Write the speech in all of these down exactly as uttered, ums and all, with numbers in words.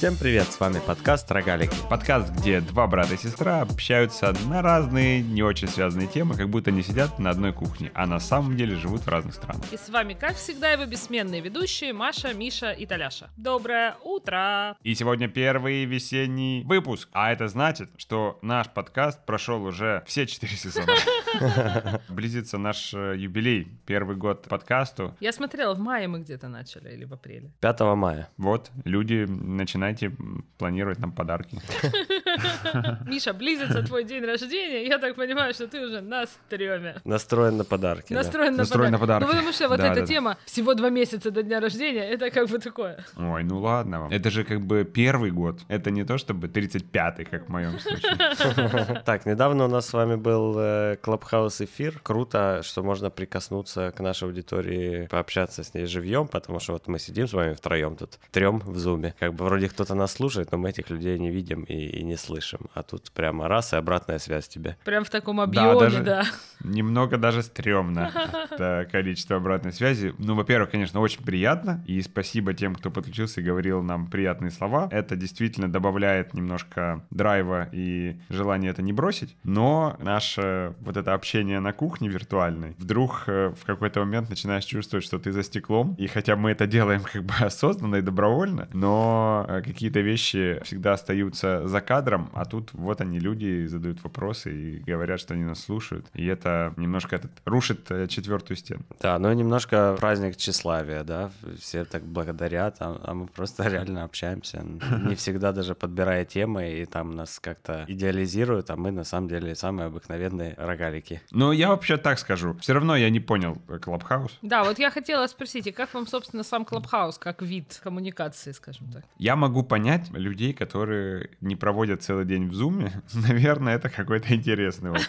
Всем привет, с вами подкаст «Рогалики». Подкаст, где два брата и сестра общаются на разные, не очень связанные темы, как будто они сидят на одной кухне, а на самом деле живут в разных странах. И с вами, как всегда, его бессменные ведущие Маша, Миша и Толяша. Доброе утро! И сегодня первый весенний выпуск, а это значит, что наш подкаст прошел уже все четыре сезона. Близится наш юбилей, первый год подкасту. Я смотрела, в мае мы где-то начали или в апреле. пятого мая. Вот, люди, начинают планировать нам подарки. Миша, близится твой день рождения, я так понимаю, что ты уже на стреме. Настроен на подарки. Настроен, да. на, Настроен подарки. на подарки. Ну, потому что вот да, эта да, тема, да. всего два месяца до дня рождения, это как бы такое. Ой, ну ладно вам. Это же как бы первый год. Это не то, чтобы тридцать пятый, как в моем случае. Так, недавно у нас с вами был Clubhouse эфир. Круто, что можно прикоснуться к нашей аудитории, пообщаться с ней живьем, потому что вот мы сидим с вами втроем тут, трем в зуме. Как бы вроде кто-то нас слушает, но мы этих людей не видим и, и не слышим. А тут прямо раз и обратная связь тебе. Прям в таком объеме, да. Даже, да. Немного даже стрёмно количество обратной связи. Ну, во-первых, конечно, очень приятно. И спасибо тем, кто подключился и говорил нам приятные слова. Это действительно добавляет немножко драйва и желания это не бросить. Но наше вот это общение на кухне виртуальной, вдруг в какой-то момент начинаешь чувствовать, что ты за стеклом. И хотя мы это делаем как бы осознанно и добровольно, но какие-то вещи всегда остаются за кадром, а тут вот они, люди, задают вопросы и говорят, что они нас слушают. И это немножко этот, рушит четвертую стену. Да, ну немножко праздник тщеславия, да, все так благодарят, а, а мы просто реально общаемся, не всегда даже подбирая темы, и там нас как-то идеализируют, а мы на самом деле самые обыкновенные рогалики. Ну, я вообще так скажу, все равно я не понял Clubhouse. Да, вот я хотела спросить, как вам, собственно, сам Clubhouse как вид коммуникации, скажем так? Я могу понять людей, которые не проводят целый день в зуме. Наверное, это какой-то интересный опыт.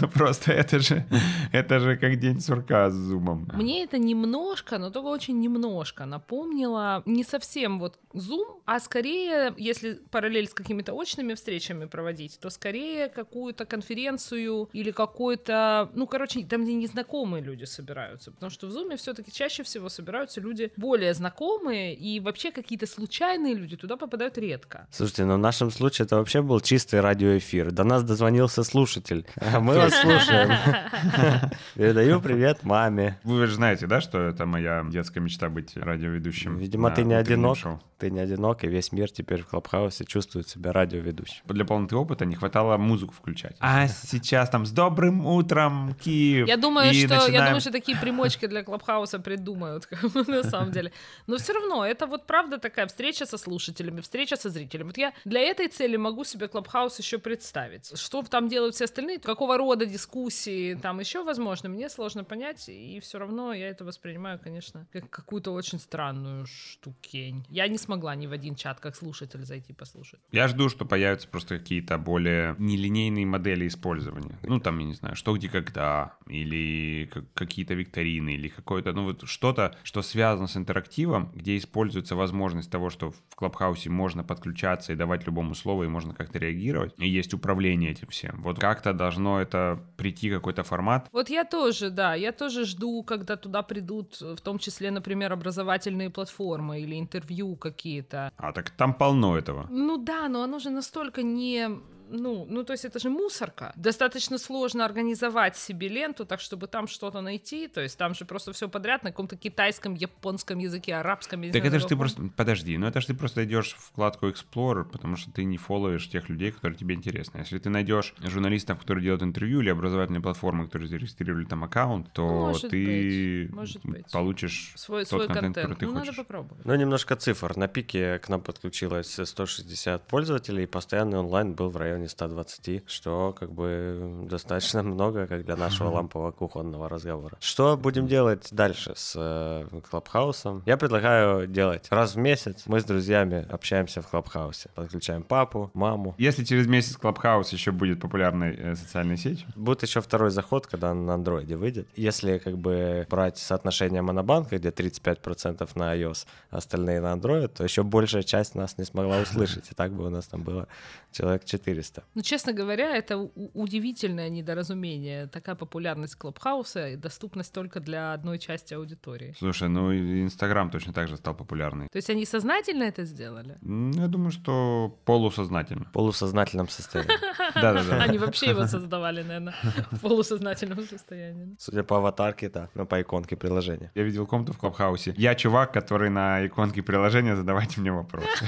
Но просто это же это же как день сурка с зумом. Мне это немножко, но только очень немножко напомнило не совсем вот зум, а скорее, если параллель с какими-то очными встречами проводить, то скорее какую-то конференцию или какой-то, ну, короче, там, где незнакомые люди собираются. Потому что в зуме все-таки чаще всего собираются люди более знакомые, и вообще какие-то случайные люди туда попадают редко. Слушайте, но в нашем случае это вообще был чистый радиоэфир. До нас дозвонился слушатель. А мы вас слушаем. Передаю привет маме. Вы же знаете, да, что это моя детская мечта быть радиоведущим? Видимо, ты не одинок. Ты не одинок, и весь мир теперь в Клабхаусе чувствует себя радиоведущим. Для полноты опыта не хватало музыку включать. А сейчас там «С добрым утром, Киев». Я думаю, что, начинаем... я думаю, что такие примочки для Клабхауса придумают, на самом деле. Но все равно, это вот правда такая встреча со слушателями, встреча со зрителями. Вот я для этой цели могу себе Clubhouse еще представить. Что там делают все остальные, какого рода дискуссии там еще возможно, мне сложно понять, и все равно я это воспринимаю, конечно, как какую-то очень странную штукень. Я не смогла ни в один чат как слушатель зайти послушать. Я жду, что появятся просто какие-то более нелинейные модели использования. Ну, там, я не знаю, что, где, когда, или какие-то викторины, или какое-то, ну, вот что-то, что связано с интерактивом, где используется возможность того, что в Клабхаусе можно подключаться и давать любому слову, и можно как-то реагировать, и есть управление этим всем. Вот как-то должно это прийти, какой-то формат. Вот я тоже, да, я тоже жду, когда туда придут, в том числе, например, образовательные платформы или интервью какие-то. А так там полно этого. Ну да, но оно же настолько не... Ну, ну, то есть это же мусорка. Достаточно сложно организовать себе ленту так, чтобы там что-то найти. То есть там же просто все подряд на каком-то китайском, японском языке, арабском языке. Так это же ты просто... Подожди, ну это же ты просто идешь в вкладку Explorer, потому что ты не фолловишь тех людей, которые тебе интересны. Если ты найдешь журналистов, которые делают интервью, или образовательные платформы, которые зарегистрировали там аккаунт, то может ты быть, может быть. получишь свой, тот свой контент, который ты ну, хочешь. Ну, надо попробовать. Ну, немножко цифр. На пике к нам подключилось сто шестьдесят пользователей, и постоянный онлайн был в районе сто двадцать, что как бы достаточно много, как для нашего лампового кухонного разговора. Что будем делать дальше с Clubhouse? Я предлагаю делать раз в месяц. Мы с друзьями общаемся в Clubhouse. Подключаем папу, маму. Если через месяц Clubhouse еще будет популярной э, социальной сетью? Будет еще второй заход, когда на андроиде выйдет. Если как бы брать соотношение монобанка, где тридцать пять процентов на iOS, остальные на Android, то еще большая часть нас не смогла услышать. И так бы у нас там было человек четыреста. четыреста. Ну, честно говоря, это у- удивительное недоразумение. Такая популярность Клабхауса и доступность только для одной части аудитории. Слушай, ну и Инстаграм точно так же стал популярный. То есть они сознательно это сделали? Я думаю, что полусознательно. В полусознательном состоянии. Да-да-да. Они вообще его создавали, наверное, в полусознательном состоянии. Судя по аватарке, да, но по иконке приложения. Я видел комнату в Клабхаусе. Я чувак, который на иконке приложения, задавайте мне вопросы.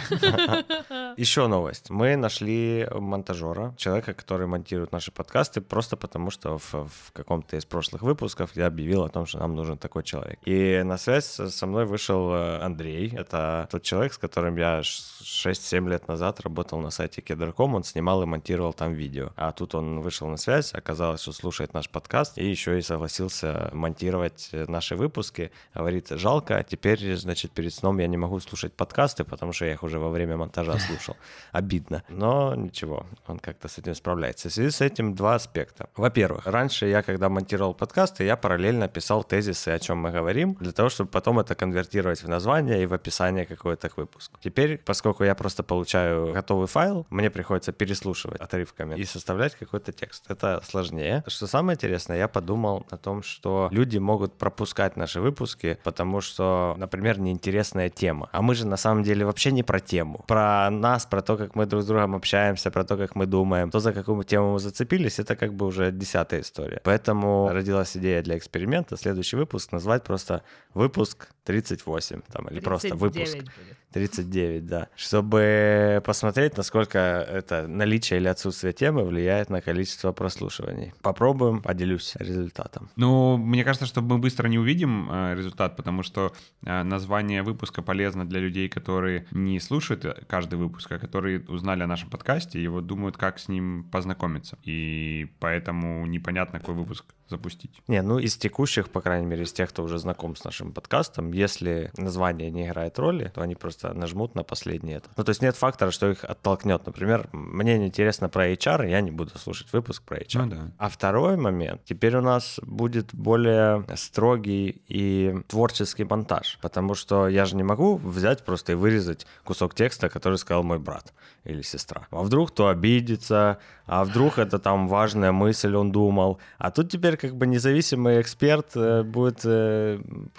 Еще новость. Мы нашли монтажера, человека, который монтирует наши подкасты, просто потому что в, в каком-то из прошлых выпусков я объявил о том, что нам нужен такой человек. И на связь со мной вышел Андрей. Это тот человек, с которым я шесть-семь лет назад работал на сайте кедр точка ком. Он снимал и монтировал там видео. А тут он вышел на связь, оказалось, что слушает наш подкаст и еще и согласился монтировать наши выпуски. Говорит, жалко, теперь, значит, перед сном я не могу слушать подкасты, потому что я их уже во время монтажа слушал. Обидно. Но ничего, он как-то с этим справляется. В связи с этим два аспекта. Во-первых, раньше я, когда монтировал подкасты, я параллельно писал тезисы, о чем мы говорим, для того, чтобы потом это конвертировать в название и в описание какое-то к выпуску. Теперь, поскольку я просто получаю готовый файл, мне приходится переслушивать отрывками и составлять какой-то текст. Это сложнее. Что самое интересное, я подумал о том, что люди могут пропускать наши выпуски, потому что, например, неинтересная тема. А мы же на самом деле вообще не про тему. Про нас, про то, как мы друг с другом общаемся, про то, как мы думаем, то, за какую тему мы зацепились, это как бы уже десятая история. Поэтому родилась идея для эксперимента. Следующий выпуск назвать просто выпуск тридцать восемь, там, или тридцать девять просто выпуск. Будет. тридцать девять, да. Чтобы посмотреть, насколько это наличие или отсутствие темы влияет на количество прослушиваний. Попробуем, поделюсь результатом. Ну, мне кажется, что мы быстро не увидим результат, потому что название выпуска полезно для людей, которые не слушают каждый выпуск, а которые узнали о нашем подкасте и вот думают, как с ним познакомиться. И поэтому непонятно, какой выпуск запустить. Не, ну из текущих, по крайней мере, из тех, кто уже знаком с нашим подкастом, если название не играет роли, то они просто нажмут на последний это. Ну, то есть нет фактора, что их оттолкнет. Например, мне неинтересно про эйч ар, я не буду слушать выпуск про эйч ар. Ну, да. А второй момент. Теперь у нас будет более строгий и творческий монтаж, потому что я же не могу взять просто и вырезать кусок текста, который сказал мой брат или сестра. А вдруг кто обидится, а вдруг это там важная мысль, он думал. А тут теперь как бы независимый эксперт будет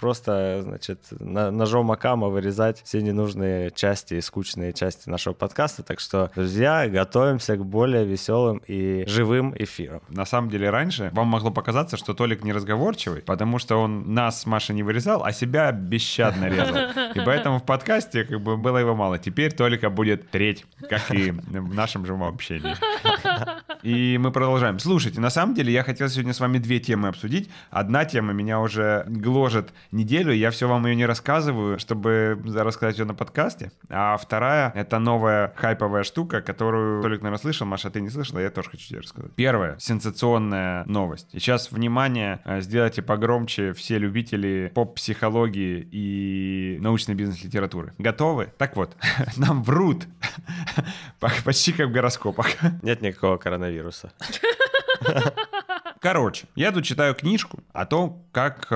просто, значит, ножом Акама вырезать все ненужные части и скучные части нашего подкаста. Так что, друзья, готовимся к более веселым и живым эфирам. На самом деле, раньше вам могло показаться, что Толик неразговорчивый, потому что он нас с Машей не вырезал, а себя бесщадно резал. И поэтому в подкасте как бы было его мало. Теперь Толика будет треть, как и в нашем живом общении. И мы продолжаем. Слушайте, на самом деле я хотел сегодня с вами две темы обсудить. Одна тема меня уже гложет неделю, я все вам ее не рассказываю, чтобы рассказать ее на подкасте. А вторая — это новая хайповая штука, которую Толик, наверное, слышал, Маша, ты не слышала, я тоже хочу тебе рассказать. Первая — сенсационная новость. И сейчас, внимание, сделайте погромче все любители поп-психологии и научной бизнес-литературы. Готовы? Так вот, нам врут почти как в гороскопах. Нет никакого коронавируса. Короче, я тут читаю книжку о том, как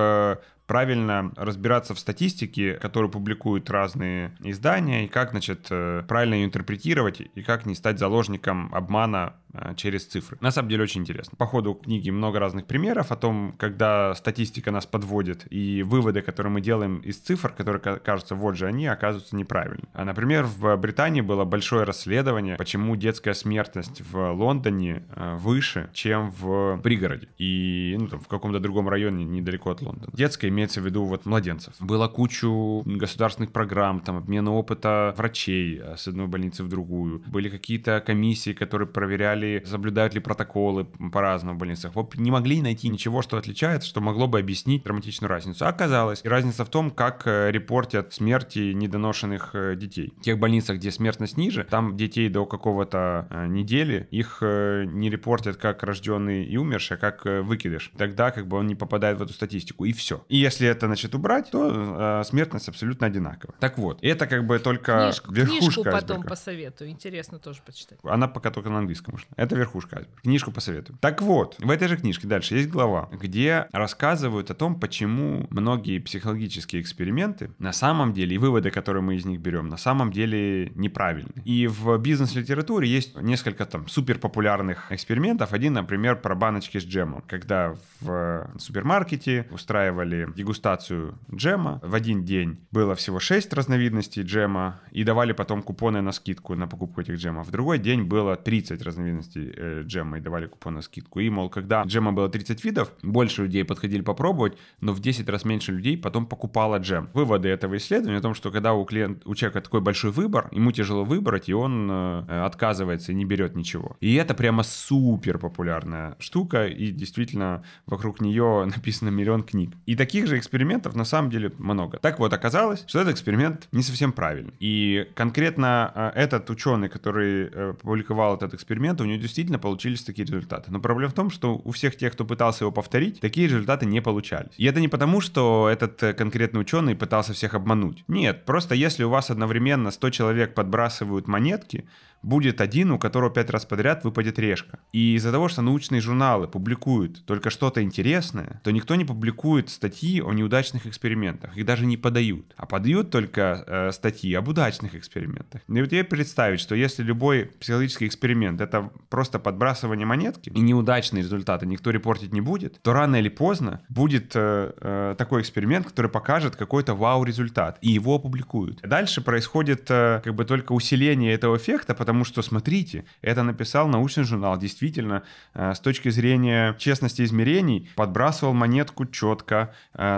правильно разбираться в статистике, которую публикуют разные издания, и как, значит, правильно ее интерпретировать, и как не стать заложником обмана через цифры. На самом деле очень интересно. По ходу книги много разных примеров о том, когда статистика нас подводит, и выводы, которые мы делаем из цифр, которые кажутся, вот же они, оказываются неправильными. А, например, в Британии было большое расследование, почему детская смертность в Лондоне выше, чем в пригороде. И ну, там, в каком-то другом районе недалеко от Лондона. Детская имеется в виду вот младенцев. Было кучу государственных программ, там, обмена опыта врачей с одной больницы в другую. Были какие-то комиссии, которые проверяли, соблюдают ли протоколы по-разному в больницах. Вот не могли найти ничего, что отличается, что могло бы объяснить драматичную разницу. Оказалось, разница в том, как репортят смерти недоношенных детей. В тех больницах, где смертность ниже, там детей до какого-то недели, их не репортят как рожденные и умершие, как выкидыш. Тогда как бы он не попадает в эту статистику, и все. И Если это, значит, убрать, то э, смертность абсолютно одинаковая. Так вот, это как бы только книжку, верхушка книжку потом айсберга. Посоветую, интересно тоже почитать. Она пока только на английском вышла. Это верхушка айсберга. Книжку посоветую. Так вот, в этой же книжке дальше есть глава, где рассказывают о том, почему многие психологические эксперименты на самом деле, и выводы, которые мы из них берем, на самом деле неправильны. И в бизнес-литературе есть несколько там суперпопулярных экспериментов. Один, например, про баночки с джемом. Когда в супермаркете устраивали дегустацию джема, в один день было всего шесть разновидностей джема и давали потом купоны на скидку на покупку этих джемов. В другой день было тридцать разновидностей э, джема и давали купоны на скидку. И, мол, когда джема было тридцать видов, больше людей подходили попробовать, но в десять раз меньше людей потом покупало джем. Выводы этого исследования о том, что когда у клиента, у человека такой большой выбор, ему тяжело выбрать, и он э, отказывается и не берет ничего. И это прямо супер популярная штука, и действительно вокруг нее написано миллион книг. И таких же экспериментов на самом деле много. Так вот, оказалось, что этот эксперимент не совсем правильный. И конкретно этот ученый, который публиковал этот эксперимент, у него действительно получились такие результаты. Но проблема в том, что у всех тех, кто пытался его повторить, такие результаты не получались. И это не потому, что этот конкретный ученый пытался всех обмануть. Нет, просто если у вас одновременно сто человек подбрасывают монетки, будет один, у которого пять раз подряд выпадет решка. И из-за того, что научные журналы публикуют только что-то интересное, то никто не публикует статьи о неудачных экспериментах. Их даже не подают. А подают только э, статьи об удачных экспериментах. И вот я представить, что если любой психологический эксперимент — это просто подбрасывание монетки, и неудачные результаты никто репортить не будет, то рано или поздно будет э, э, такой эксперимент, который покажет какой-то вау-результат. И его опубликуют. Дальше происходит э, как бы только усиление этого эффекта, потому что, смотрите, это написал научный журнал. Действительно, с точки зрения честности измерений, подбрасывал монетку четко,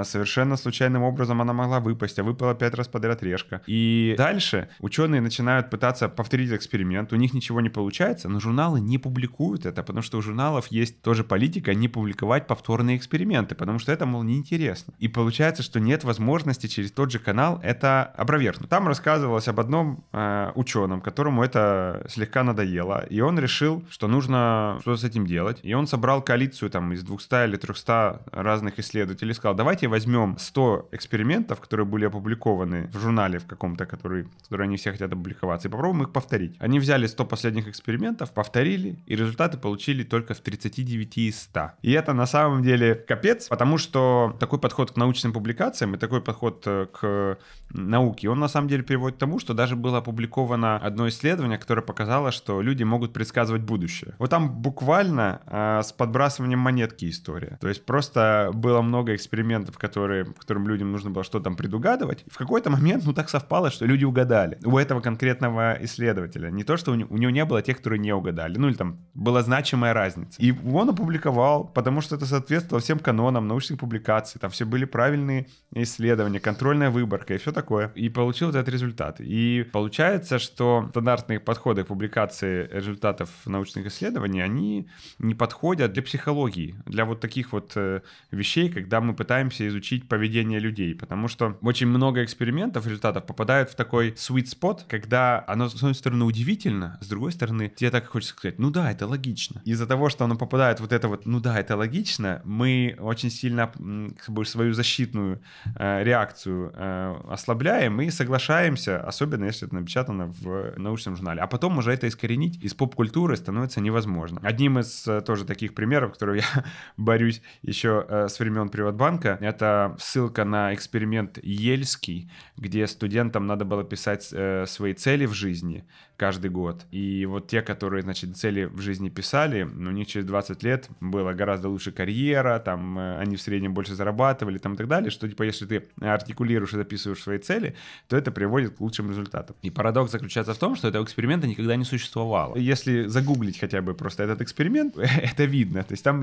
совершенно случайным образом она могла выпасть, а выпала пять раз подряд решка. И дальше ученые начинают пытаться повторить эксперимент, у них ничего не получается, но журналы не публикуют это, потому что у журналов есть тоже политика не публиковать повторные эксперименты, потому что это, мол, неинтересно. И получается, что нет возможности через тот же канал это опровергнуть. Там рассказывалось об одном э, ученом, которому это слегка надоело, и он решил, что нужно что-то с этим делать. И он собрал коалицию там из двухсот или трехсот разных исследователей и сказал: давайте возьмем сто экспериментов, которые были опубликованы в журнале в каком-то, который, который они все хотят опубликоваться, и попробуем их повторить. Они взяли сто последних экспериментов, повторили, и результаты получили только в тридцати девяти из ста. И это на самом деле капец, потому что такой подход к научным публикациям и такой подход к науке, он на самом деле приводит к тому, что даже было опубликовано одно исследование, которая показала, что люди могут предсказывать будущее. Вот там буквально э, с подбрасыванием монетки история. То есть просто было много экспериментов, которые, которым людям нужно было что-то там предугадывать. И в какой-то момент, ну так совпало, что люди угадали. У этого конкретного исследователя. Не то, что у, у него не было тех, которые не угадали. Ну или там была значимая разница. И он опубликовал, потому что это соответствовало всем канонам научных публикаций. Там все были правильные исследования, контрольная выборка и все такое. И получил этот результат. И получается, что стандартные подходы подходы к публикации результатов научных исследований, они не подходят для психологии, для вот таких вот вещей, когда мы пытаемся изучить поведение людей, потому что очень много экспериментов, результатов попадают в такой sweet spot, когда оно, с одной стороны, удивительно, с другой стороны, тебе так хочется сказать: ну да, это логично. Из-за того, что оно попадает вот это вот, ну да, это логично, мы очень сильно как бы свою защитную э, реакцию э, ослабляем и соглашаемся, особенно если это напечатано в научном журнале. А потом уже это искоренить из поп-культуры становится невозможно. Одним из тоже таких примеров, которые я борюсь еще с времен Приватбанка, это ссылка на эксперимент Ельский, где студентам надо было писать свои цели в жизни каждый год. И вот те, которые, значит, цели в жизни писали, у них через двадцать лет была гораздо лучше карьера, там они в среднем больше зарабатывали, там и так далее, что типа если ты артикулируешь и записываешь свои цели, то это приводит к лучшим результатам. И парадокс заключается в том, что этого эксперимента никогда не существовало. Если загуглить хотя бы просто этот эксперимент, это видно. То есть там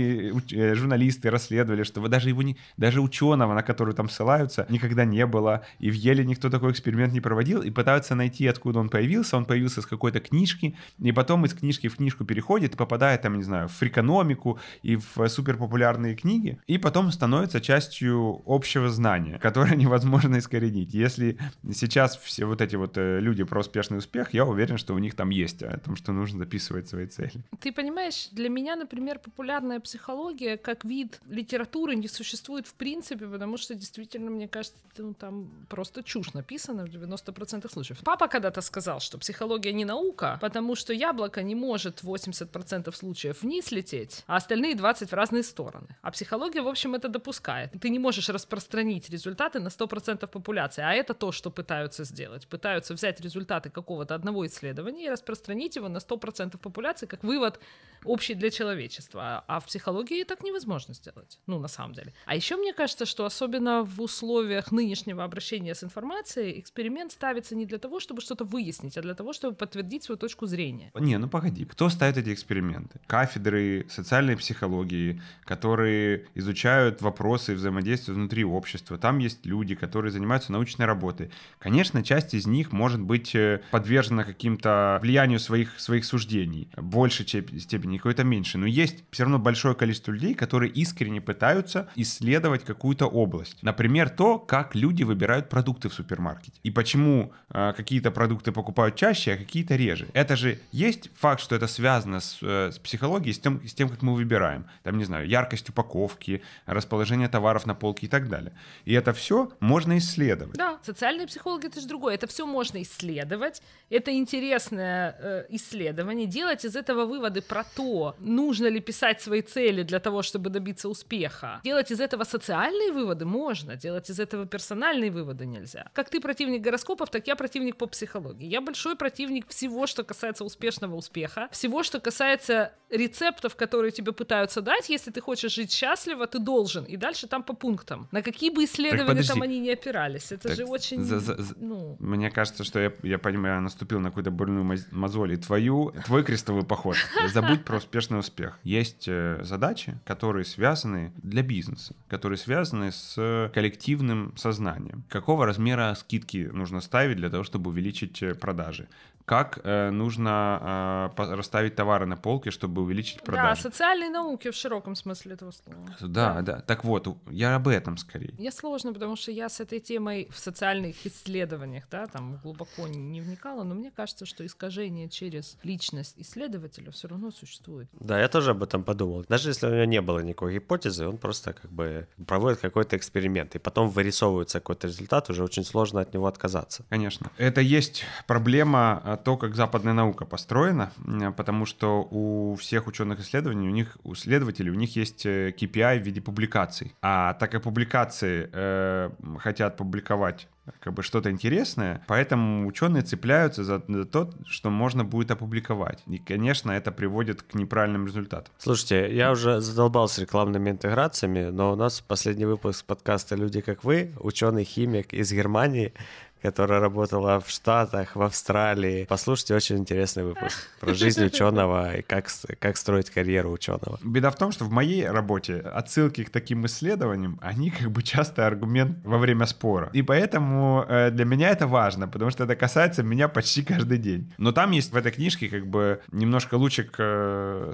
журналисты расследовали, что даже его не, даже ученого, на которого там ссылаются, никогда не было. И в Еле никто такой эксперимент не проводил. И пытаются найти, откуда он появился. Он появился с какой-то книжки. И потом из книжки в книжку переходит, попадает там, не знаю, в фрикономику и в суперпопулярные книги. И потом становится частью общего знания, которое невозможно искоренить. Если сейчас все вот эти вот люди про успешный успех, я уверен, что у них там есть, о том, что нужно записывать свои цели. Ты понимаешь, для меня, например, популярная психология как вид литературы не существует в принципе. принципе, потому что действительно, мне кажется, ну, там просто чушь написана в девяносто процентов случаев. Папа когда-то сказал, что психология не наука, потому что яблоко не может в восемьдесят процентов случаев вниз лететь, а остальные двадцать процентов в разные стороны. А психология, в общем, это допускает. Ты не можешь распространить результаты на сто процентов популяции, а это то, что пытаются сделать. Пытаются взять результаты какого-то одного исследования и распространить его на сто процентов популяции как вывод общий для человечества. А в психологии так невозможно сделать, ну, на самом деле. А еще мне кажется, что особенно в условиях нынешнего обращения с информацией эксперимент ставится не для того, чтобы что-то выяснить, а для того, чтобы подтвердить свою точку зрения. Не, ну погоди, кто ставит эти эксперименты? Кафедры социальной психологии, которые изучают вопросы взаимодействия внутри общества. Там есть люди, которые занимаются научной работой. Конечно, часть из них может быть подвержена каким-то влиянию своих, своих суждений. Больше степени, какой-то меньше. Но есть все равно большое количество людей, которые искренне пытаются исследовать какую-то область. Например, то, как люди выбирают продукты в супермаркете. И почему э, какие-то продукты покупают чаще, а какие-то реже. Это же есть факт, что это связано с, э, с психологией, с тем, с тем, как мы выбираем. Там, не знаю, яркость упаковки, расположение товаров на полке и так далее. И это все можно исследовать. Да, социальные психологи — это же другое. Это все можно исследовать. Это интересное э, исследование. Делать из этого выводы про то, нужно ли писать свои цели для того, чтобы добиться успеха. Делать из этого социальные выводы можно, делать из этого персональные выводы нельзя. Как ты противник гороскопов, так я противник по психологии. Я большой противник всего, что касается успешного успеха, всего, что касается рецептов, которые тебе пытаются дать. Если ты хочешь жить счастливо, ты должен. И дальше там по пунктам. На какие бы исследования там они не опирались. Это так же очень... За, за, за... Ну... Мне кажется, что я, я понимаю, наступил на какую-то больную маз... мозоль. И твою, твой крестовый поход. Забудь про успешный успех. Есть задачи, которые связаны для бизнеса, которые связаны с коллективным сознанием. Какого размера скидки нужно ставить для того, чтобы увеличить продажи? Как э, нужно э, расставить товары на полке, чтобы увеличить продажи? Да, социальные науки в широком смысле этого слова. Да, да, да. Так вот, я об этом скорее. Мне сложно, потому что я с этой темой в социальных исследованиях, да, там глубоко не вникала, но мне кажется, что искажение через личность исследователя все равно существует. Да, я тоже об этом подумал. Даже если у него не было никакой гипотезы, он просто как бы проводит какой-то эксперимент, и потом вырисовывается какой-то результат, уже очень сложно от него отказаться. Конечно. Это есть проблема то, как западная наука построена, потому что у всех ученых исследований, у них, у исследователей, у них есть кей пи ай в виде публикаций. А так как публикации э, хотят публиковать как бы что-то интересное, поэтому ученые цепляются за то, что можно будет опубликовать. И, конечно, это приводит к неправильным результатам. Слушайте, я уже задолбался рекламными интеграциями, но у нас последний выпуск подкаста «Люди как вы», ученый-химик из Германии, которая работала в Штатах, в Австралии. Послушайте, очень интересный выпуск про жизнь ученого и как, как строить карьеру ученого. Беда в том, что в моей работе отсылки к таким исследованиям, они как бы часто аргумент во время спора. И поэтому для меня это важно, потому что это касается меня почти каждый день. Но там есть в этой книжке как бы немножко лучик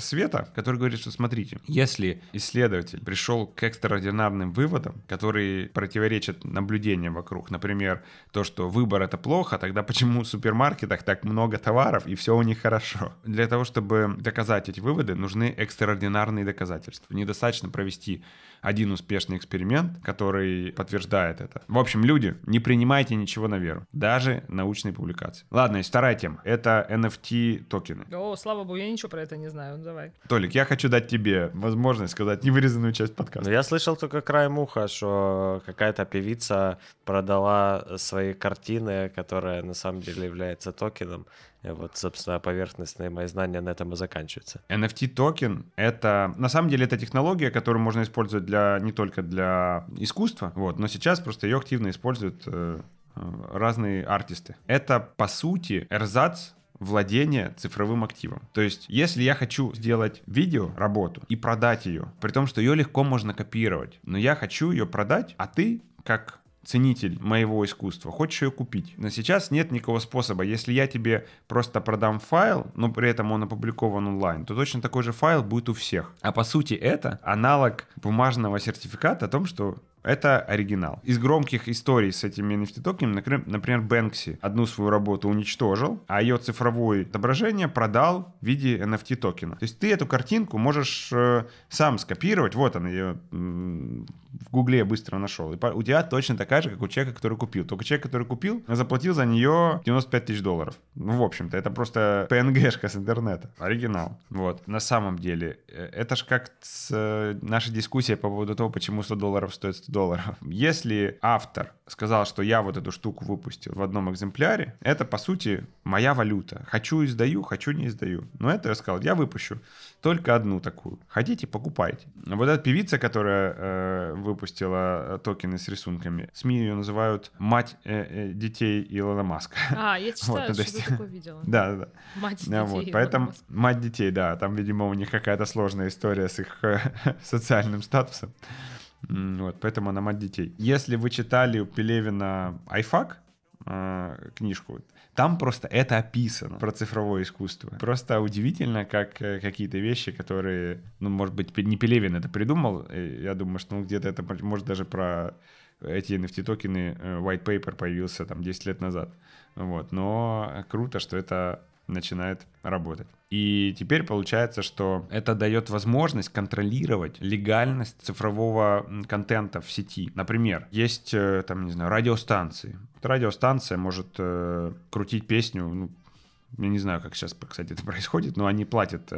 света, который говорит, что смотрите, если исследователь пришел к экстраординарным выводам, которые противоречат наблюдениям вокруг, например, то, что что выбор — это плохо, тогда почему в супермаркетах так много товаров и все у них хорошо? Для того, чтобы доказать эти выводы, нужны экстраординарные доказательства. Недостаточно провести один успешный эксперимент, который подтверждает это. В общем, люди, не принимайте ничего на веру, даже научные публикации. Ладно, есть вторая тема. Это эн эф ти-токены. О, слава богу, я ничего про это не знаю. Ну, давай. Толик, я хочу дать тебе возможность сказать невырезанную часть подкаста. Но я слышал только краем уха, что какая-то певица продала свои картины, которая на самом деле является токеном. Вот, собственно, поверхностные мои знания на этом и заканчиваются. эн эф ти-токен — это, на самом деле, это технология, которую можно использовать для, не только для искусства, вот, но сейчас просто ее активно используют э, разные артисты. Это, по сути, эрзац владение цифровым активом. То есть, если я хочу сделать видео, работу и продать ее, при том, что ее легко можно копировать, но я хочу ее продать, а ты, как ценитель моего искусства, хочешь ее купить. Но сейчас нет никакого способа. Если я тебе просто продам файл, но при этом он опубликован онлайн, то точно такой же файл будет у всех. А по сути это аналог бумажного сертификата о том, что Это оригинал. Из громких историй с этими эн эф ти-токенами, например, Бэнкси одну свою работу уничтожил, а ее цифровое отображение продал в виде эн эф ти-токена. То есть ты эту картинку можешь сам скопировать. Вот она, ее в Гугле я быстро нашел. И у тебя точно такая же, как у человека, который купил. Только человек, который купил, заплатил за нее девяносто пять тысяч долларов. Ну, в общем-то, это просто пи эн джи-шка с интернета. Оригинал. Вот. На самом деле, это же как наша дискуссия по поводу того, почему сто долларов стоит сто долларов. Если автор сказал, что я вот эту штуку выпустил в одном экземпляре, это, по сути, моя валюта. Хочу — издаю, хочу — не издаю. Но это я сказал, я выпущу только одну такую. Хотите — покупайте. Вот эта певица, которая э, выпустила токены с рисунками, СМИ ее называют «мать э, детей Илона Маска». А, я читала, вот, что-то такое видела. Да, да, да. Мать детей вот, Илона поэтому Маска. Мать детей, да. Там, видимо, у них какая-то сложная история с их социальным статусом. Вот, поэтому она мать детей. Если вы читали у Пелевина «Айфак», книжку, там просто это описано, про цифровое искусство. Просто удивительно, как какие-то вещи, которые, ну, может быть, не Пелевин это придумал, я думаю, что ну, где-то это, может, даже про эти эн эф ти-токены white paper появился там десять лет назад. Вот, но круто, что это начинает работать. И теперь получается, что это дает возможность контролировать легальность цифрового контента в сети. Например, есть, там, не знаю, радиостанции. Вот радиостанция может э, крутить песню, ну, я не знаю, как сейчас, кстати, это происходит, но они платят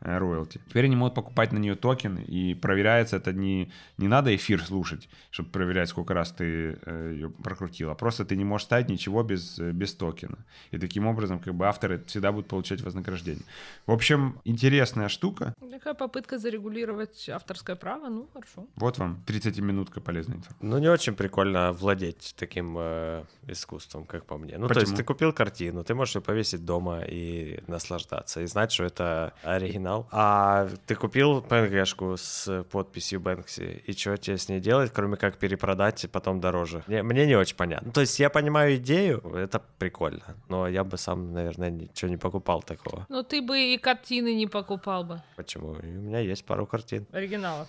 роялти. Э, теперь они могут покупать на нее токены, и проверяется это не, не надо эфир слушать, чтобы проверять, сколько раз ты э, ее прокрутил, а просто ты не можешь ставить ничего без, без токена. И таким образом, как бы, авторы всегда будут получать вознаграждение. В общем, интересная штука. Такая попытка зарегулировать авторское право, ну, хорошо. Вот вам тридцатиминутка полезной информации. Ну, не очень прикольно владеть таким э, искусством, как по мне. Ну, почему? То есть ты купил картину, ты можешь ее повесить дома и наслаждаться, и знать, что это оригинал. А ты купил пи эн джи-шку с подписью Бэнкси, и что тебе с ней делать, кроме как перепродать потом дороже? Мне, мне не очень понятно. То есть я понимаю идею, это прикольно, но я бы сам, наверное, ничего не покупал такого. Ну ты бы и картины не покупал бы. Почему? У меня есть пару картин. Оригиналов?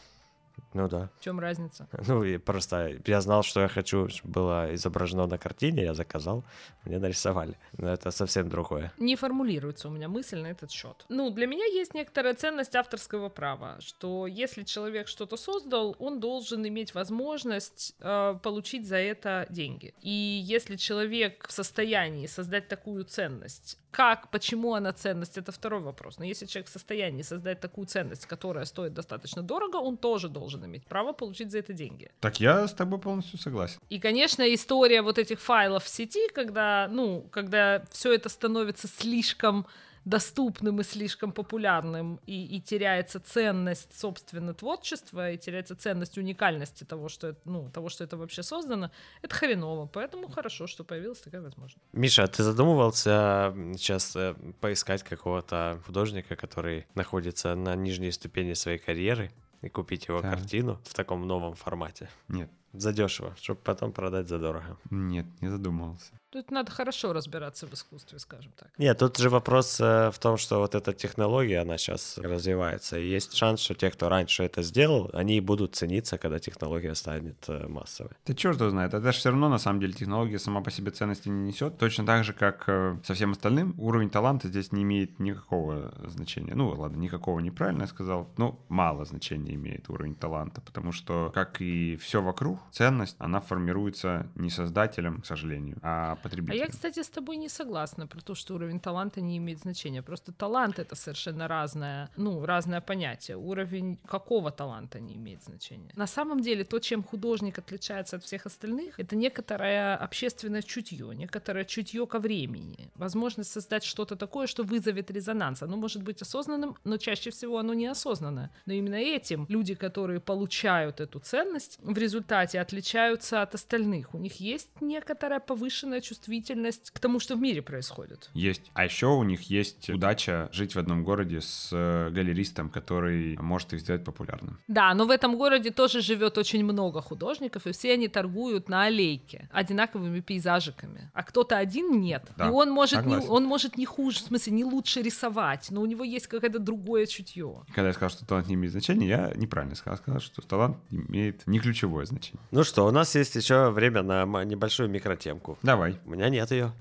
Ну да. В чем разница? Ну и просто я знал, что я хочу, чтобы было изображено на картине, я заказал, мне нарисовали. Но это совсем другое. Не формулируется у меня мысль на этот счет. Ну, для меня есть некоторая ценность авторского права, что если человек что-то создал, он должен иметь возможность э, получить за это деньги. И если человек в состоянии создать такую ценность, как, почему она ценность, это второй вопрос. Но если человек в состоянии создать такую ценность, которая стоит достаточно дорого, он тоже должен иметь право получить за это деньги. Так я с тобой полностью согласен. И, конечно, история вот этих файлов в сети, когда, ну, когда все это становится слишком доступным и слишком популярным, и, и теряется ценность, собственно, творчества, и теряется ценность уникальности того, что это, ну, того, что это вообще создано, это хреново, поэтому хорошо, что появилась такая возможность. Миша, ты задумывался сейчас поискать какого-то художника, который находится на нижней ступени своей карьеры, и купить его да. картину в таком новом формате? Нет. Задешево, чтобы потом продать задорого. Нет, не задумывался. Тут надо хорошо разбираться в искусстве, скажем так. Нет, тут же вопрос э, в том, что вот эта технология, она сейчас развивается. И есть шанс, что те, кто раньше это сделал, они будут цениться, когда технология станет э, массовой. Да черт его знает. Это же все равно, на самом деле, технология сама по себе ценности не несет. Точно так же, как э, со всем остальным, уровень таланта здесь не имеет никакого значения. Ну, ладно, никакого неправильно я сказал. Ну, мало значения имеет уровень таланта, потому что, как и все вокруг, ценность, она формируется не создателем, к сожалению, а потребителем. А я, кстати, с тобой не согласна про то, что уровень таланта не имеет значения. Просто талант — это совершенно разное, ну, разное понятие. Уровень какого таланта не имеет значения. На самом деле, то, чем художник отличается от всех остальных, это некоторое общественное чутье, некоторое чутье ко времени. Возможность создать что-то такое, что вызовет резонанс. Оно может быть осознанным, но чаще всего оно неосознанное. Но именно этим люди, которые получают эту ценность, в результате отличаются от остальных. У них есть некоторая повышенная чувствительность к тому, что в мире происходит. Есть. А еще у них есть удача жить в одном городе с галеристом, который может их сделать популярным. Да, но в этом городе тоже живет очень много художников, и все они торгуют на аллейке одинаковыми пейзажиками. А кто-то один нет. Да, и он может, не, он может не хуже, в смысле, не лучше рисовать, но у него есть какое-то другое чутье. И когда я сказал, что талант не имеет значения, я неправильно сказал, сказал, что талант имеет не ключевое значение. Ну что, у нас есть еще время на небольшую микротемку. Давай. У меня нет ее.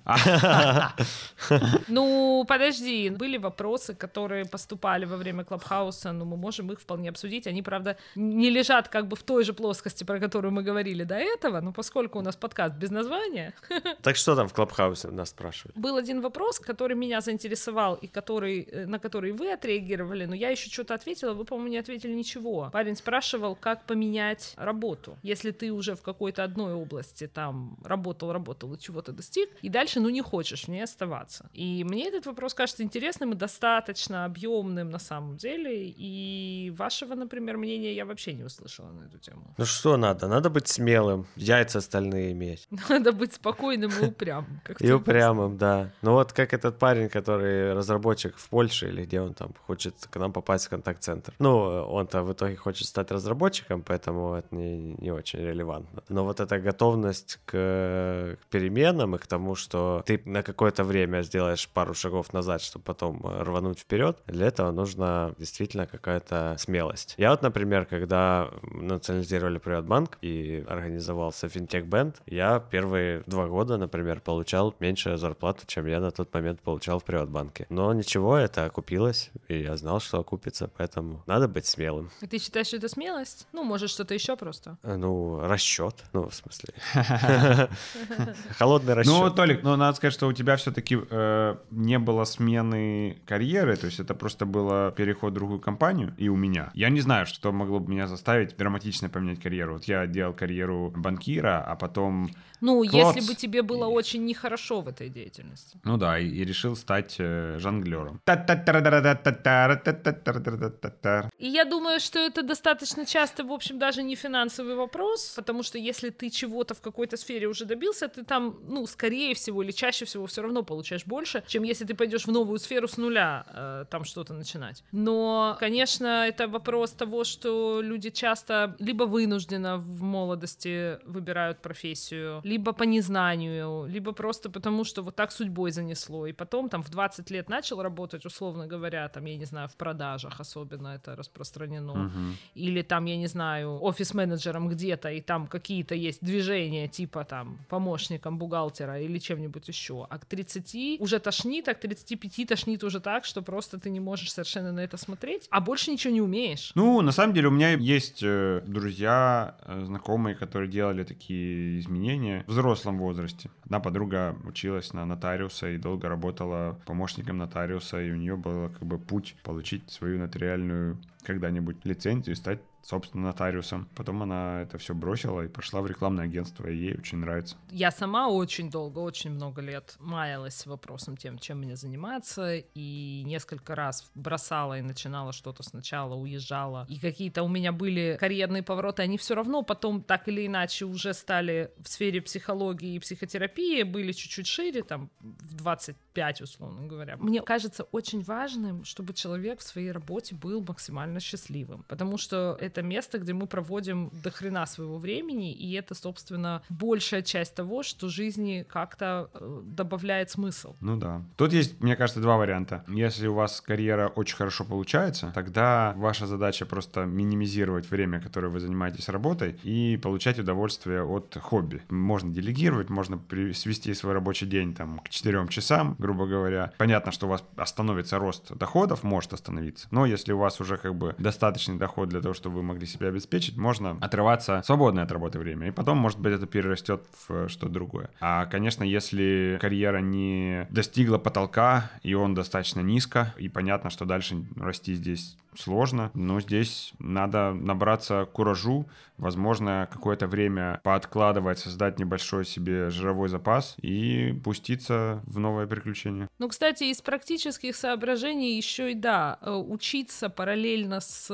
Ну, подожди. Были вопросы, которые поступали во время Клабхауса, но мы можем их вполне обсудить. Они, правда, не лежат как бы в той же плоскости, про которую мы говорили до этого, но поскольку у нас подкаст без названия... Так что там в Клабхаусе нас спрашивают? Был один вопрос, который меня заинтересовал и который, на который вы отреагировали, но я еще что-то ответила, вы, по-моему, не ответили ничего. Парень спрашивал, как поменять работу, если ты уже в какой-то одной области там работал, работал и чего-то достиг, и дальше, ну, не хочешь в ней оставаться. И мне этот вопрос кажется интересным и достаточно объемным на самом деле, и вашего, например, мнения я вообще не услышала на эту тему. Ну что надо? Надо быть смелым, яйца остальные иметь. Надо быть спокойным и упрямым. И упрямым, да. Ну вот как этот парень, который разработчик в Польше, или где он там, хочет к нам попасть в контакт-центр. Ну, он-то в итоге хочет стать разработчиком, поэтому это не, не очень релевантно. Но вот эта готовность к, к переменам и к тому, что ты на какое-то время сделаешь пару шагов назад, чтобы потом рвануть вперед, для этого нужна действительно какая-то смелость. Я вот, например, когда национализировали Приватбанк и организовался FinTechBank, я первые два года, например, получал меньше зарплату, чем я на тот момент получал в Приватбанке. Но ничего, это окупилось, и я знал, что окупится, поэтому надо быть смелым. И ты считаешь, что это смелость? Ну, может, что-то еще просто? Ну, расчет. Ну, в смысле. Холодный расчет. Ну, Толик, ну, надо сказать, что у тебя все-таки не было смены карьеры, то есть это просто был переход в другую компанию, и у меня. Я не знаю, что могло бы меня заставить драматично поменять карьеру. Вот я делал карьеру банкира, а потом... Ну, если бы тебе было очень нехорошо в этой деятельности. Ну да, и решил стать жонглером. И я думаю, что это достаточно часто, в общем, даже не финансовый вопрос, потому что если ты чего-то в какой-то сфере уже добился, ты там, ну, скорее всего или чаще всего все равно получаешь больше, чем если ты пойдешь в новую сферу с нуля э, там что-то начинать. Но, конечно, это вопрос того, что люди часто либо вынужденно в молодости выбирают профессию, либо по незнанию, либо просто потому, что вот так судьбой занесло, и потом там в двадцать лет начал работать, условно говоря, там, я не знаю, в продажах особенно это распространено, uh-huh. или там, я не знаю, офис-менеджером где-то, и там какие-то есть движения типа там помощником бухгалтера или чем-нибудь еще, а к тридцати уже тошнит, а к тридцати пяти тошнит уже так, что просто ты не можешь совершенно на это смотреть, а больше ничего не умеешь. Ну, на самом деле у меня есть э, друзья, э, знакомые, которые делали такие изменения в взрослом возрасте. Одна подруга училась на нотариуса и долго работала помощником нотариуса, и у нее был как бы путь получить свою нотариальную когда-нибудь лицензию и стать, собственно, нотариусом. Потом она это все бросила и пошла в рекламное агентство, и ей очень нравится. Я сама очень долго, очень много лет маялась вопросом тем, чем мне заниматься, и несколько раз бросала и начинала что-то сначала, уезжала. И какие-то у меня были карьерные повороты, они все равно потом так или иначе уже стали в сфере психологии и психотерапии, были чуть-чуть шире, там, в двадцать пять, условно говоря. Мне кажется очень важным, чтобы человек в своей работе был максимально счастливым, потому что это Это место, где мы проводим до хрена своего времени, и это, собственно, большая часть того, что жизни как-то добавляет смысл. Ну да. Тут есть, мне кажется, два варианта. Если у вас карьера очень хорошо получается, тогда ваша задача просто минимизировать время, которое вы занимаетесь работой, и получать удовольствие от хобби. Можно делегировать, можно свести свой рабочий день там к четырем часам, грубо говоря. Понятно, что у вас остановится рост доходов, может остановиться, но если у вас уже как бы достаточный доход для того, чтобы вы могли себя обеспечить, можно отрываться свободное от работы время, и потом, может быть, это перерастет в что-то другое. А, конечно, если карьера не достигла потолка, и он достаточно низко, и понятно, что дальше расти здесь сложно, но здесь надо набраться куражу, возможно, какое-то время пооткладывать, создать небольшой себе жировой запас и пуститься в новое приключение. Ну, кстати, из практических соображений еще и да, учиться параллельно с,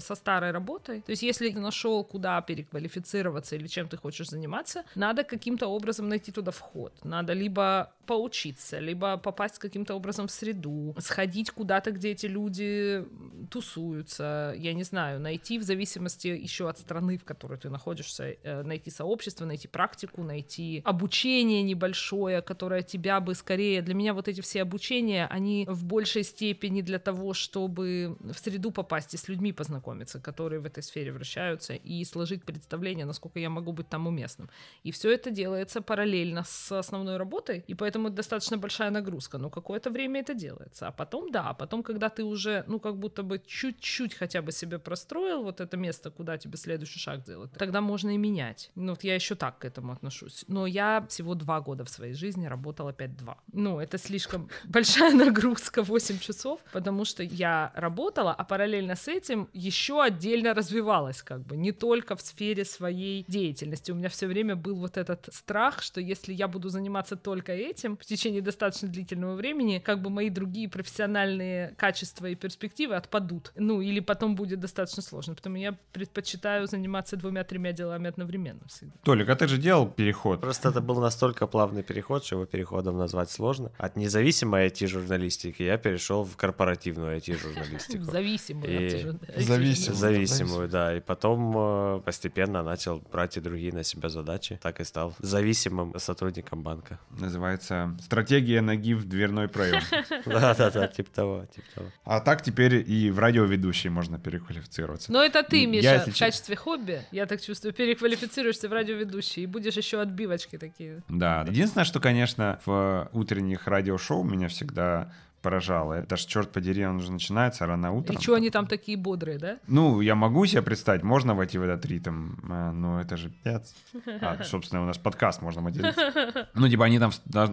со старой работой. То есть, если ты нашел, куда переквалифицироваться или чем ты хочешь заниматься, надо каким-то образом найти туда вход. Надо либо поучиться, либо попасть каким-то образом в среду, сходить куда-то, где эти люди тусуются, я не знаю, найти в зависимости еще от страны, в которой ты находишься, найти сообщество, найти практику, найти обучение небольшое, которое тебя бы скорее... Для меня вот эти все обучения, они в большей степени для того, чтобы в среду попасть и с людьми познакомиться, которые в этой сфере вращаются, и сложить представление, насколько я могу быть там уместным. И все это делается параллельно с основной работой, и поэтому достаточно большая нагрузка, но какое-то время это делается. А потом, да, а потом, когда ты уже, ну, как будто бы чуть-чуть хотя бы себе простроил вот это место, куда тебе следующий шаг делать, тогда можно и менять. Ну, вот я еще так к этому отношусь. Но я всего два года в своей жизни работала пять-два. Ну, это слишком большая нагрузка, восемь часов, потому что я работала, а параллельно с этим еще отдельно развивалась, как бы, не только в сфере своей деятельности. У меня все время был вот этот страх, что если я буду заниматься только этим в течение достаточно длительного времени, как бы мои другие профессиональные качества и перспективы отпадут. Ну, или потом будет достаточно сложно. Поэтому я предпочитаю заниматься двумя-тремя делами одновременно всегда. Толик, а ты же делал переход. Просто это был настолько плавный переход, что его переходом назвать сложно. От независимой ай ти-журналистики я перешел в корпоративную ай ти-журналистику. Зависимую. Зависимую, да. И потом постепенно начал брать и другие на себя задачи. Так и стал зависимым сотрудником банка. Называется «Стратегия ноги в дверной проем». Да-да-да, типа того, типа того. А так теперь и в радиоведущий можно переквалифицироваться. Но это ты, Миша, в качестве хобби, я так чувствую, переквалифицируешься в радиоведущий и будешь еще отбивочки такие. Да, единственное, что, конечно, в утренних радиошоу меня всегда... поражало. Даже, черт подери, он уже начинается рано утром. И чего они там такие бодрые, да? Ну, я могу себе представить, можно войти в этот ритм, но это же пец. А, собственно, у нас подкаст, можно материться. Ну, типа, они там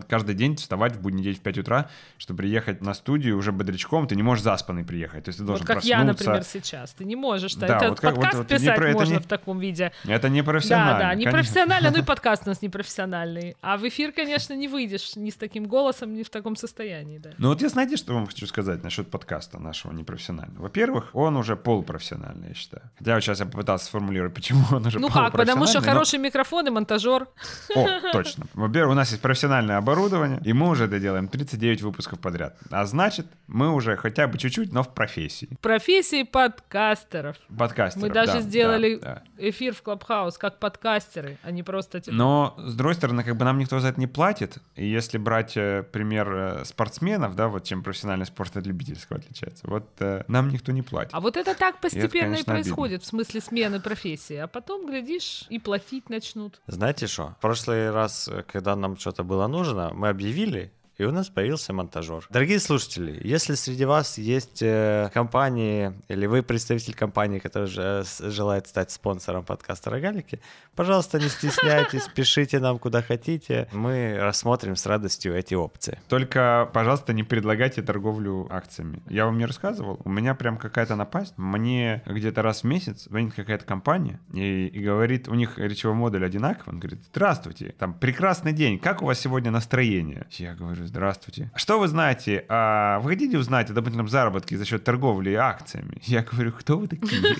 каждый день вставать в будний день в пять утра, чтобы приехать на студию уже бодрячком, ты не можешь заспанный приехать, то есть ты должен вот как проснуться. Я, например, сейчас, ты не можешь. Да, это вот как, подкаст вот, вот, писать не, можно не, в таком виде. Это непрофессионально. Да, да, непрофессионально, ну и подкаст у нас непрофессиональный. А в эфир, конечно, не выйдешь ни с таким голосом, ни в таком состоянии, да. Ну, вот я знаете, что вам хочу сказать насчет подкаста нашего непрофессионального? Во-первых, он уже полупрофессиональный, я считаю. Хотя вот сейчас я попытался сформулировать, почему он уже ну полупрофессиональный. Ну как, потому что но... хороший микрофон и монтажер. О, точно. Во-первых, у нас есть профессиональное оборудование, и мы уже это делаем тридцать девять выпусков подряд. А значит, мы уже хотя бы чуть-чуть, но в профессии. В профессии подкастеров. Подкастеров, Мы даже да, сделали да, да. эфир в Clubhouse как подкастеры, а не просто... Типа... Но, с другой стороны, как бы нам никто за это не платит. И если брать пример спортсменов, да, вот чем профессиональный спорт от любительского отличается. Вот э, нам никто не платит. А вот это так постепенно и, это, конечно, и происходит, обидно. В смысле смены профессии. А потом, глядишь, и платить начнут. Знаете что? В прошлый раз, когда нам что-то было нужно, мы объявили, и у нас появился монтажер. Дорогие слушатели, если среди вас есть э, компании, или вы представитель компании, которая же, э, желает стать спонсором подкаста «Рогалики», пожалуйста, не стесняйтесь, пишите нам куда хотите. Мы рассмотрим с радостью эти опции. Только, пожалуйста, не предлагайте торговлю акциями. Я вам не рассказывал, у меня прям какая-то напасть. Мне где-то раз в месяц звонит какая-то компания и, и говорит, у них речевой модуль одинаковый. Он говорит, здравствуйте, там прекрасный день, как у вас сегодня настроение? Я говорю, здравствуйте. Что вы знаете? А вы хотите узнать о дополнительном заработке за счет торговли акциями? Я говорю, кто вы такие?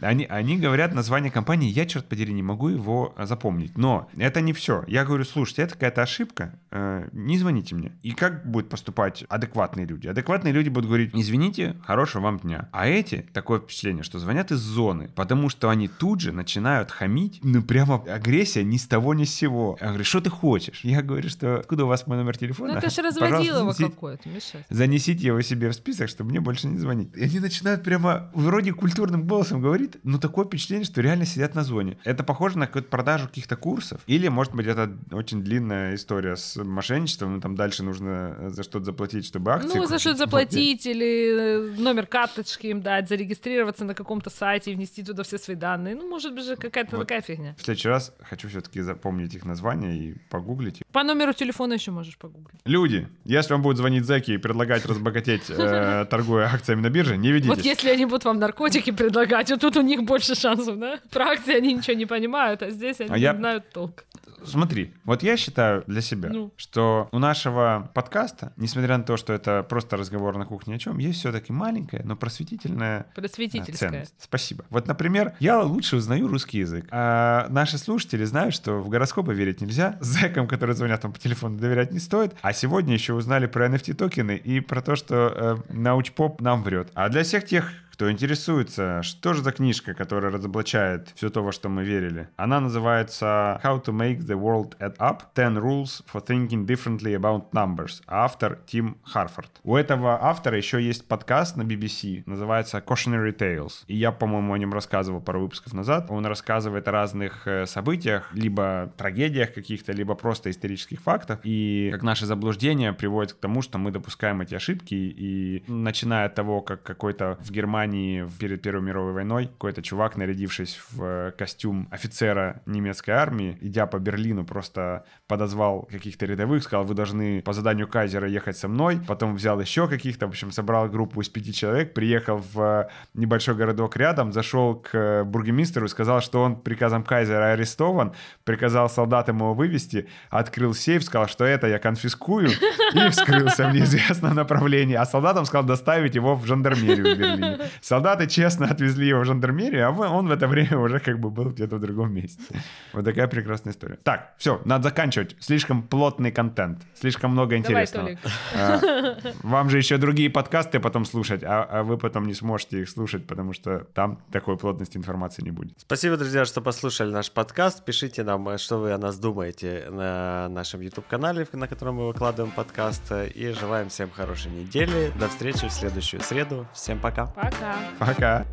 Они, они говорят название компании, я, черт подери, не могу его запомнить. Но это не все. Я говорю, слушайте, это какая-то ошибка, э, не звоните мне. И как будут поступать адекватные люди? Адекватные люди будут говорить, извините, хорошего вам дня. А эти, такое впечатление, что звонят из зоны, потому что они тут же начинают хамить. Ну, прямо агрессия ни с того ни с сего. Я говорю, что ты хочешь? Я говорю, что откуда у вас мой номер телефона? Ну, это же разводилово занесите, какое-то, Миша. Занесите его себе в список, чтобы мне больше не звонить. И они начинают прямо вроде культурным голосом говорить, но такое впечатление, что реально сидят на зоне. Это похоже на какую-то продажу каких-то курсов. Или, может быть, это очень длинная история с мошенничеством, но там дальше нужно за что-то заплатить, чтобы акции... Ну, купить. За что-то заплатить или номер карточки им дать, зарегистрироваться на каком-то сайте и внести туда все свои данные. Ну, может быть, же какая-то вот такая фигня. В следующий раз хочу все-таки запомнить их название и погуглить. По номеру телефона еще можешь погуглить. Люди, если вам будут звонить зэки и предлагать разбогатеть, торгуя акциями на бирже, не ведитесь. Вот если они будут вам наркотики предлагать, вот тут у них больше шансов, да? В практике они ничего не понимают, а здесь они а не я... знают толк. Смотри, вот я считаю для себя, ну. что у нашего подкаста, несмотря на то, что это просто разговор на кухне о чем, есть все-таки маленькая, но просветительная Просветительская. ценность. Спасибо. Вот, например, я лучше узнаю русский язык, а наши слушатели знают, что в гороскопы верить нельзя, зэкам, которые звонят там по телефону, доверять не стоит, А сегодня еще узнали про эн эф ти-токены и про то, что э, научпоп нам врет. А для всех тех, кто интересуется, что же за книжка, которая разоблачает все то, во что мы верили? Она называется How to make the world add up: ten rules for thinking differently about numbers. Автор Тим Харфорд. У этого автора еще есть подкаст на би би си, называется Cautionary Tales. И я, по-моему, о нем рассказывал пару выпусков назад. Он рассказывает о разных событиях, либо трагедиях каких-то, либо просто исторических фактах. И как наши заблуждения приводят к тому, что мы допускаем эти ошибки. И начиная от того, как какой-то в Германии перед Первой мировой войной какой-то чувак, нарядившись в костюм офицера немецкой армии, идя по Берлину, просто подозвал каких-то рядовых, сказал: вы должны по заданию кайзера ехать со мной. Потом взял еще каких-то, в общем, собрал группу из пяти человек, приехал в небольшой городок рядом, зашел к бургомистру и сказал, что он приказом кайзера арестован, приказал солдатам его вывести, открыл сейф, сказал, что это я конфискую, и вскрылся в неизвестном направлении. А солдатам сказал доставить его в жандармерию в Берлине. Солдаты честно отвезли его в жандармерию, а он в это время уже как бы был где-то в другом месте. Вот такая прекрасная история. Так, все, надо заканчивать. Слишком плотный контент, слишком много интересного. Давай, Толик. Вам же еще другие подкасты потом слушать, а вы потом не сможете их слушать, потому что там такой плотности информации не будет. Спасибо, друзья, что послушали наш подкаст. Пишите нам, что вы о нас думаете на нашем YouTube-канале, на котором мы выкладываем подкаст. И желаем всем хорошей недели. До встречи в следующую среду. Всем пока. Пока. Пока.